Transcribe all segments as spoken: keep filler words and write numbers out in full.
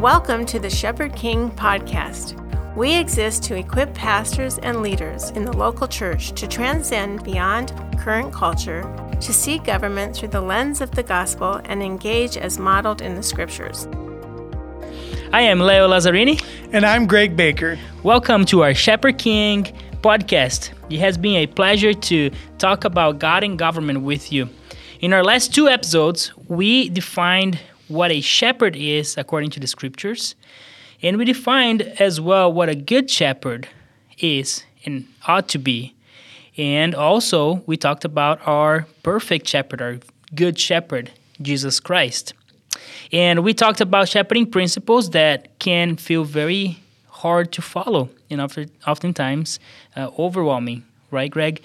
Welcome to the Shepherd King podcast. We exist to equip pastors and leaders in the local church to transcend beyond current culture, to see government through the lens of the gospel, and engage as modeled in the scriptures. I am Leo Lazzarini. And I'm Greg Baker. Welcome to our Shepherd King podcast. It has been a pleasure to talk about God and government with you. In our last two episodes, we defined what a shepherd is according to the scriptures, and we defined as well what a good shepherd is and ought to be. And also, we talked about our perfect shepherd, our good shepherd, Jesus Christ. And we talked about shepherding principles that can feel very hard to follow and often, oftentimes uh, overwhelming, right, Greg?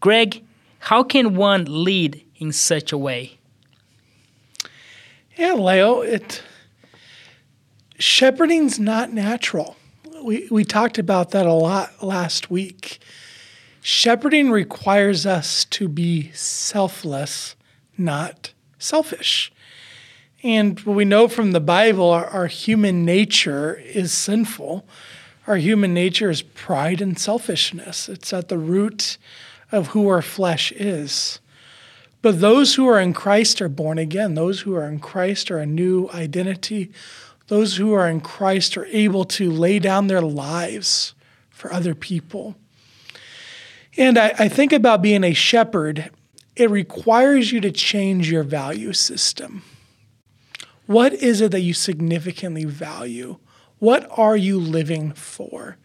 Greg, how can one lead in such a way? Yeah, Leo, it shepherding's not natural. We we talked about that a lot last week. Shepherding requires us to be selfless, not selfish. And what we know from the Bible, our, our human nature is sinful. Our human nature is pride and selfishness. It's at the root of who our flesh is. But those who are in Christ are born again. Those who are in Christ are a new identity. Those who are in Christ are able to lay down their lives for other people. And I, I think about being a shepherd, it requires you to change your value system. What is it that you significantly value? What are you living for?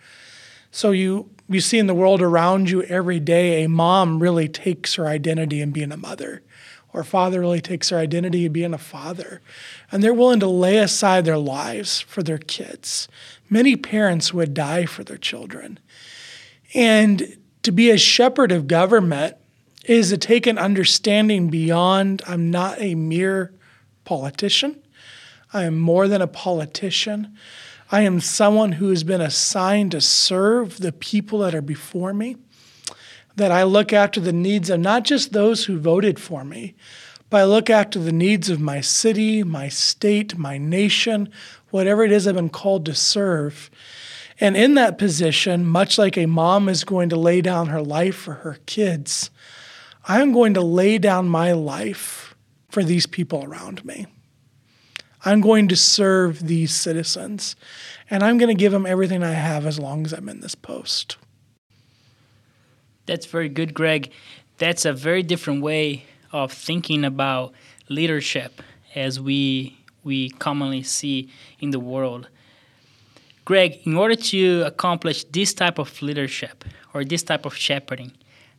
So you you see in the world around you every day, a mom really takes her identity in being a mother, or a father really takes their identity in being a father. And they're willing to lay aside their lives for their kids. Many parents would die for their children. And to be a shepherd of government is to take an understanding beyond, I'm not a mere politician. I am more than a politician. I am someone who has been assigned to serve the people that are before me, that I look after the needs of not just those who voted for me, but I look after the needs of my city, my state, my nation, whatever it is I've been called to serve. And in that position, much like a mom is going to lay down her life for her kids, I'm going to lay down my life for these people around me. I'm going to serve these citizens, and I'm going to give them everything I have as long as I'm in this post. That's very good, Greg. That's a very different way of thinking about leadership as we we commonly see in the world. Greg, in order to accomplish this type of leadership or this type of shepherding,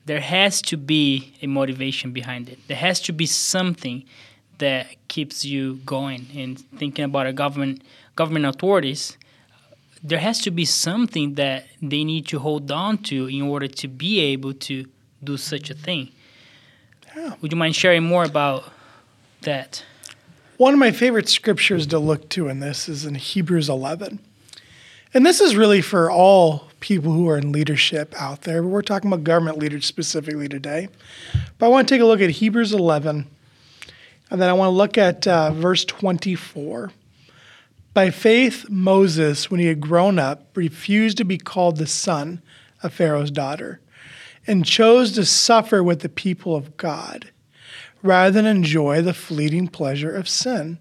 there has to be a motivation behind it. There has to be something that keeps you going and thinking about our government government authorities. There has to be something that they need to hold on to in order to be able to do such a thing. Yeah. Would you mind sharing more about that? One of my favorite scriptures to look to in this is in Hebrews eleven. And this is really for all people who are in leadership out there. We're talking about government leaders specifically today. But I want to take a look at Hebrews eleven. And then I want to look at uh, verse twenty-four. By faith, Moses, when he had grown up, refused to be called the son of Pharaoh's daughter and chose to suffer with the people of God rather than enjoy the fleeting pleasure of sin.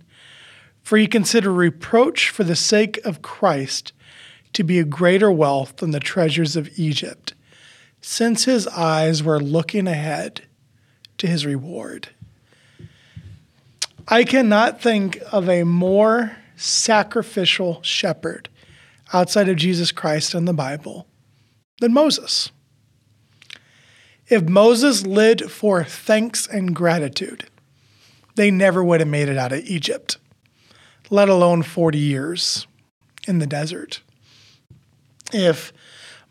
For he considered reproach for the sake of Christ to be a greater wealth than the treasures of Egypt, since his eyes were looking ahead to his reward. I cannot think of a more sacrificial shepherd outside of Jesus Christ and the Bible than Moses. If Moses lived for thanks and gratitude, they never would have made it out of Egypt, let alone forty years in the desert. If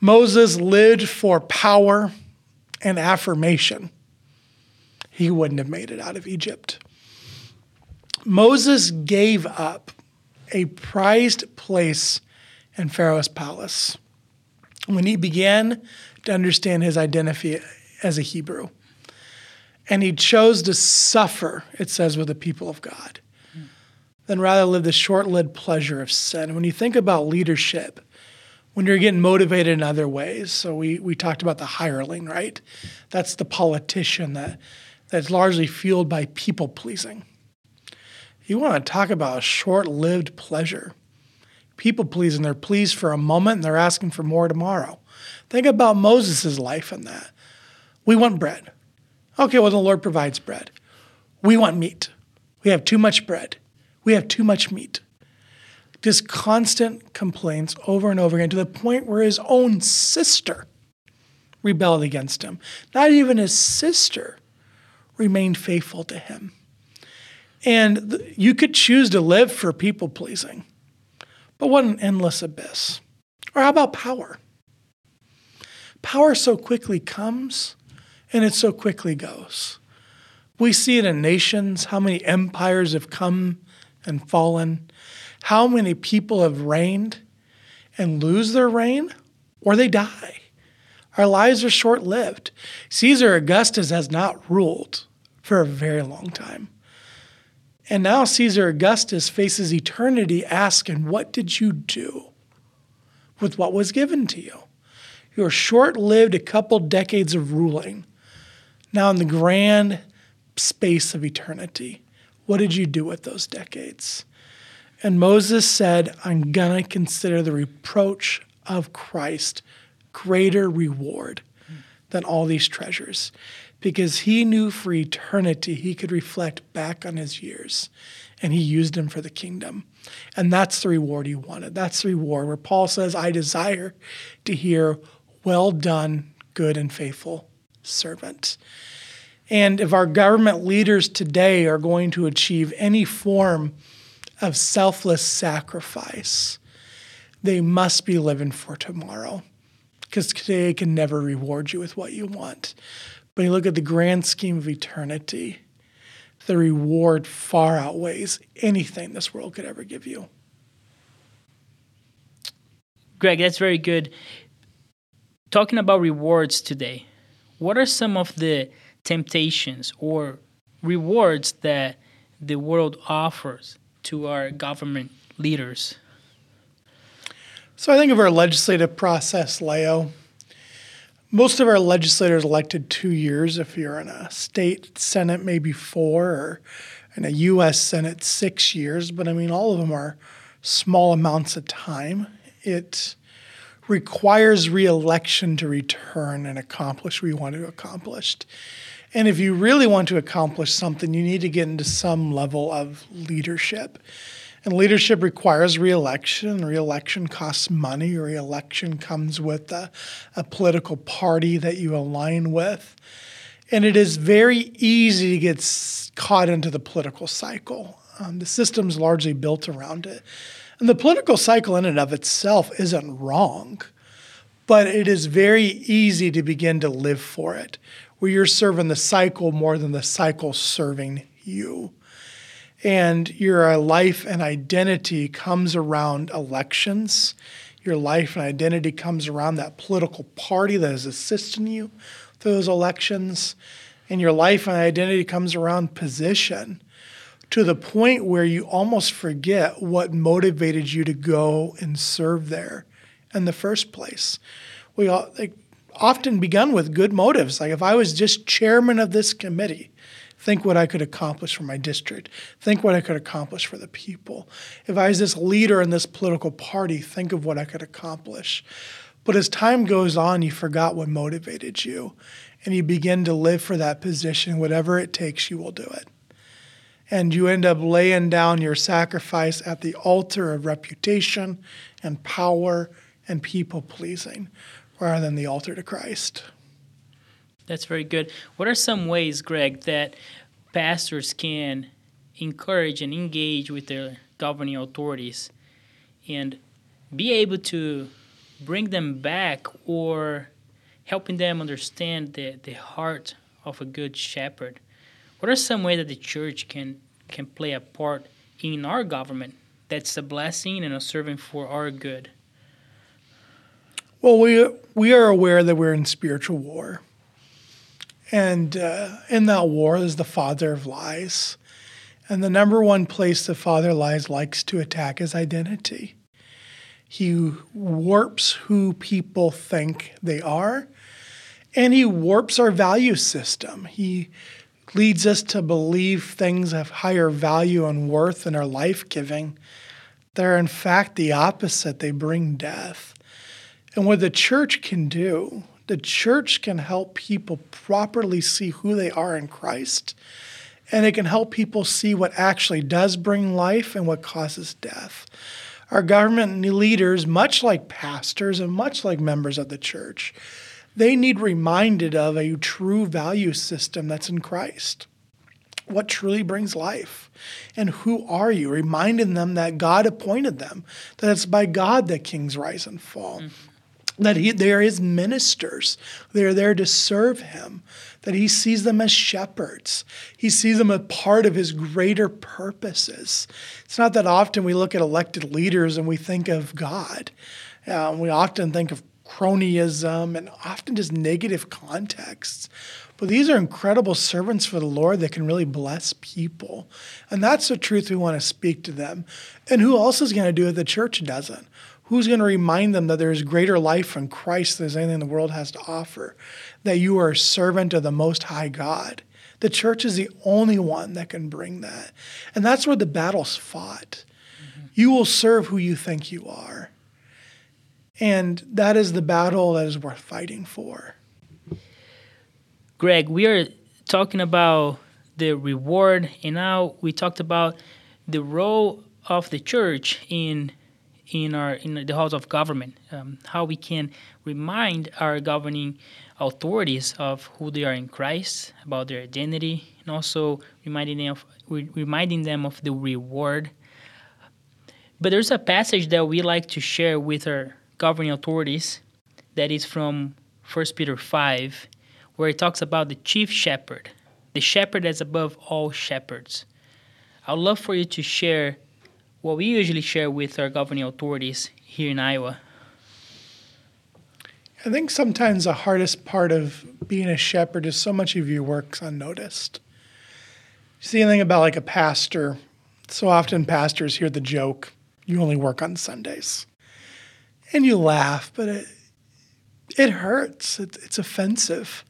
Moses lived for power and affirmation, he wouldn't have made it out of Egypt. Moses gave up a prized place in Pharaoh's palace when he began to understand his identity as a Hebrew. And he chose to suffer, it says, with the people of God. Mm. than rather live the short-lived pleasure of sin. When you think about leadership, when you're getting motivated in other ways, so we we talked about the hireling, right? That's the politician that that's largely fueled by people-pleasing. You want to talk about a short-lived pleasure. People-pleasing, they're pleased for a moment and they're asking for more tomorrow. Think about Moses' life in that. We want bread. Okay, well, the Lord provides bread. We want meat. We have too much bread. We have too much meat. Just constant complaints over and over again, to the point where his own sister rebelled against him. Not even his sister remained faithful to him. And th- you could choose to live for people-pleasing, but what an endless abyss. Or how about power? Power so quickly comes, and it so quickly goes. We see it in nations, how many empires have come and fallen, how many people have reigned and lose their reign, or they die. Our lives are short-lived. Caesar Augustus has not ruled for a very long time. And now Caesar Augustus faces eternity asking, what did you do with what was given to you? You were short-lived a couple decades of ruling. Now in the grand space of eternity, what did you do with those decades? And Moses said, I'm going to consider the reproach of Christ greater reward than all these treasures, because he knew for eternity he could reflect back on his years, and he used them for the kingdom. And that's the reward he wanted. That's the reward where Paul says, I desire to hear, well done, good and faithful servant. And if our government leaders today are going to achieve any form of selfless sacrifice, they must be living for tomorrow, because today can never reward you with what you want. But you look at the grand scheme of eternity, the reward far outweighs anything this world could ever give you. Greg, that's very good. Talking about rewards today, what are some of the temptations or rewards that the world offers to our government leaders? So I think of our legislative process, Leo. Most of our legislators elected two years. If you're in a state Senate, maybe four, or in a U S Senate, six years. But I mean, all of them are small amounts of time. It requires re-election to return and accomplish what you want to accomplish. And if you really want to accomplish something, you need to get into some level of leadership. And leadership requires re-election. Re-election costs money. Re-election comes with a, a political party that you align with. And it is very easy to get caught into the political cycle. Um, the system's largely built around it. And the political cycle in and of itself isn't wrong, but it is very easy to begin to live for it, where you're serving the cycle more than the cycle serving you. And your life and identity comes around elections. Your life and identity comes around that political party that is assisting you through those elections. And your life and identity comes around position, to the point where you almost forget what motivated you to go and serve there in the first place. We all, like, often begun with good motives. Like, if I was just chairman of this committee, think what I could accomplish for my district. Think what I could accomplish for the people. If I was this leader in this political party, think of what I could accomplish. But as time goes on, you forgot what motivated you, and you begin to live for that position. Whatever it takes, you will do it. And you end up laying down your sacrifice at the altar of reputation and power and people-pleasing, rather than the altar to Christ. That's very good. What are some ways, Greg, that pastors can encourage and engage with their governing authorities and be able to bring them back, or helping them understand the, the heart of a good shepherd? What are some ways that the church can, can play a part in our government that's a blessing and a serving for our good? Well, we we are aware that we're in spiritual war. And uh, in that war is the father of lies. And the number one place the father lies likes to attack is identity. He warps who people think they are, and he warps our value system. He leads us to believe things have higher value and worth and are life-giving. They're, in fact, the opposite. They bring death. And what the church can do, the church can help people properly see who they are in Christ, and it can help people see what actually does bring life and what causes death. Our government leaders, much like pastors and much like members of the church, they need reminded of a true value system that's in Christ. What truly brings life? And who are you? Reminding them that God appointed them, that it's by God that kings rise and fall, mm-hmm. that he, they are his ministers. They're there to serve him, that he sees them as shepherds. He sees them as part of his greater purposes. It's not that often we look at elected leaders and we think of God. Uh, we often think of cronyism and often just negative contexts. But these are incredible servants for the Lord that can really bless people. And that's the truth we want to speak to them. And who else is going to do it the church doesn't? Who's going to remind them that there is greater life in Christ than anything the world has to offer? That you are a servant of the Most High God. The church is the only one that can bring that. And that's where the battle's fought. Mm-hmm. You will serve who you think you are. And that is the battle that is worth fighting for. Greg, we are talking about the reward, and now we talked about the role of the church in in our in the halls of government, um, how we can remind our governing authorities of who they are in Christ, about their identity, and also reminding them of, reminding them of the reward. But there's a passage that we like to share with our governing authorities that is from First Peter five, where it talks about the chief shepherd, the shepherd that's above all shepherds. I would love for you to share what we usually share with our governing authorities here in Iowa. I think sometimes the hardest part of being a shepherd is so much of your work's unnoticed. You see anything about like a pastor, so often pastors hear the joke, you only work on Sundays. And you laugh, but it it hurts. It, it's offensive.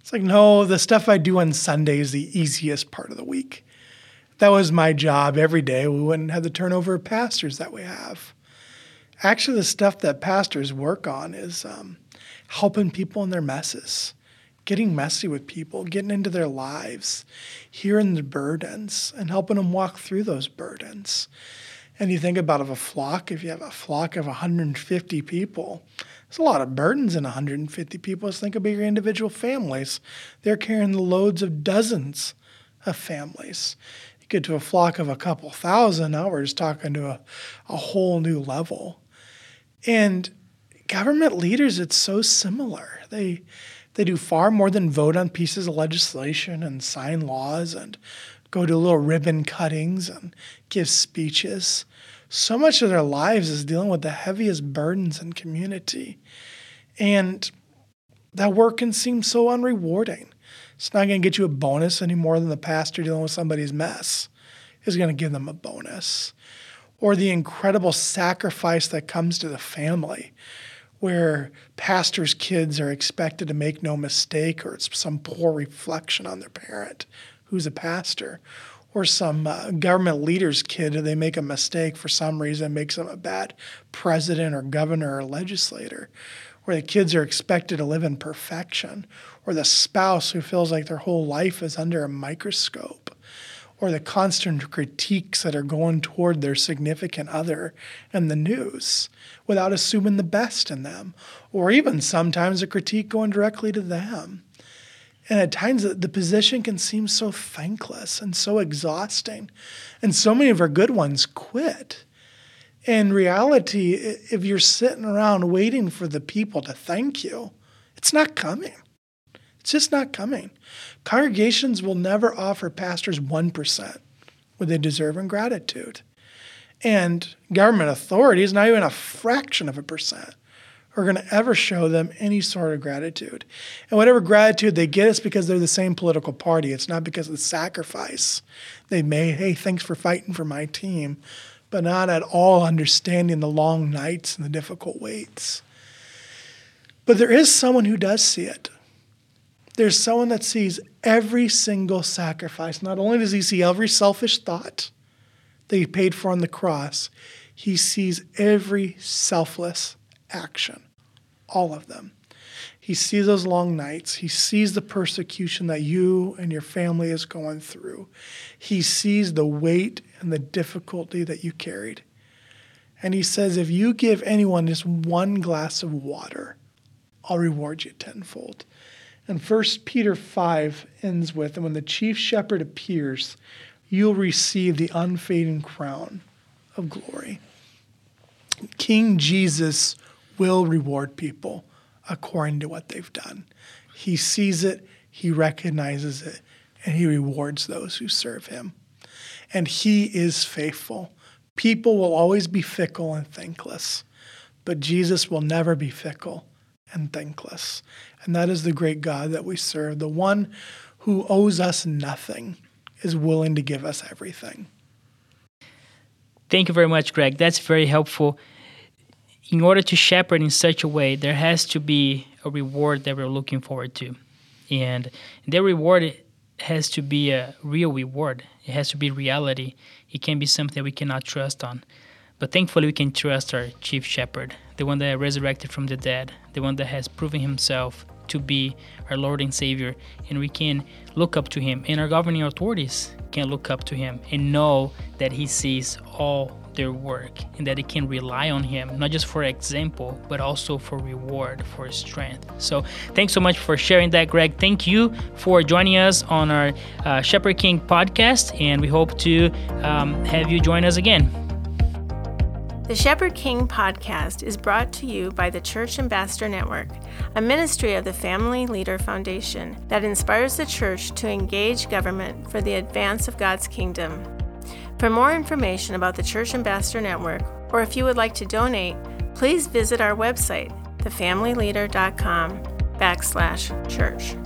It's like, no, the stuff I do on Sunday is the easiest part of the week. If that was my job every day, we wouldn't have the turnover of pastors that we have. Actually, the stuff that pastors work on is um, helping people in their messes, getting messy with people, getting into their lives, hearing the burdens, and helping them walk through those burdens. And you think about of a flock, if you have a flock of one hundred fifty people, there's a lot of burdens in one hundred fifty people. Let's think about your individual families. They're carrying the loads of dozens of families. You get to a flock of a couple thousand, now we're just talking to a, a whole new level. And government leaders, it's so similar. They they do far more than vote on pieces of legislation and sign laws and go to little ribbon cuttings and give speeches. So much of their lives is dealing with the heaviest burdens in community. And that work can seem so unrewarding. It's not going to get you a bonus any more than the pastor dealing with somebody's mess is going to give them a bonus. Or the incredible sacrifice that comes to the family, where pastors' kids are expected to make no mistake, or it's some poor reflection on their parent who's a pastor, or some uh, government leader's kid, and they make a mistake for some reason, makes them a bad president or governor or legislator, where the kids are expected to live in perfection, or the spouse who feels like their whole life is under a microscope, or the constant critiques that are going toward their significant other and the news without assuming the best in them, or even sometimes a critique going directly to them. And at times, the position can seem so thankless and so exhausting. And so many of our good ones quit. In reality, if you're sitting around waiting for the people to thank you, it's not coming. It's just not coming. Congregations will never offer pastors one percent what they deserve in gratitude. And government authority is not even a fraction of a percent are going to ever show them any sort of gratitude. And whatever gratitude they get, it's because they're the same political party. It's not because of the sacrifice they made. Hey, thanks for fighting for my team, but not at all understanding the long nights and the difficult waits. But there is someone who does see it. There's someone that sees every single sacrifice. Not only does he see every selfish thought that he paid for on the cross, he sees every selfless action, all of them. He sees those long nights. He sees the persecution that you and your family is going through. He sees the weight and the difficulty that you carried. And he says, if you give anyone just one glass of water, I'll reward you tenfold. And First Peter five ends with, and when the chief shepherd appears, you'll receive the unfading crown of glory. King Jesus will reward people according to what they've done. He sees it, he recognizes it, and he rewards those who serve him. And he is faithful. People will always be fickle and thankless, but Jesus will never be fickle and thankless. And that is the great God that we serve. The one who owes us nothing is willing to give us everything. Thank you very much, Greg. That's very helpful. In order to shepherd in such a way, there has to be a reward that we're looking forward to. And that reward has to be a real reward. It has to be reality. It can't be something we cannot trust on. But thankfully, we can trust our chief shepherd, the one that resurrected from the dead, the one that has proven himself to be our Lord and Savior. And we can look up to him, and our governing authorities can look up to him and know that he sees all their work and that they can rely on him, not just for example, but also for reward, for strength. So thanks so much for sharing that, Greg. Thank you for joining us on our uh, Shepherd King podcast, and we hope to um, have you join us again. The Shepherd King podcast is brought to you by the Church Ambassador Network, a ministry of the Family Leader Foundation that inspires the church to engage government for the advance of God's kingdom. For more information about the Church Ambassador Network, or if you would like to donate, please visit our website, thefamilyleader.com backslash church.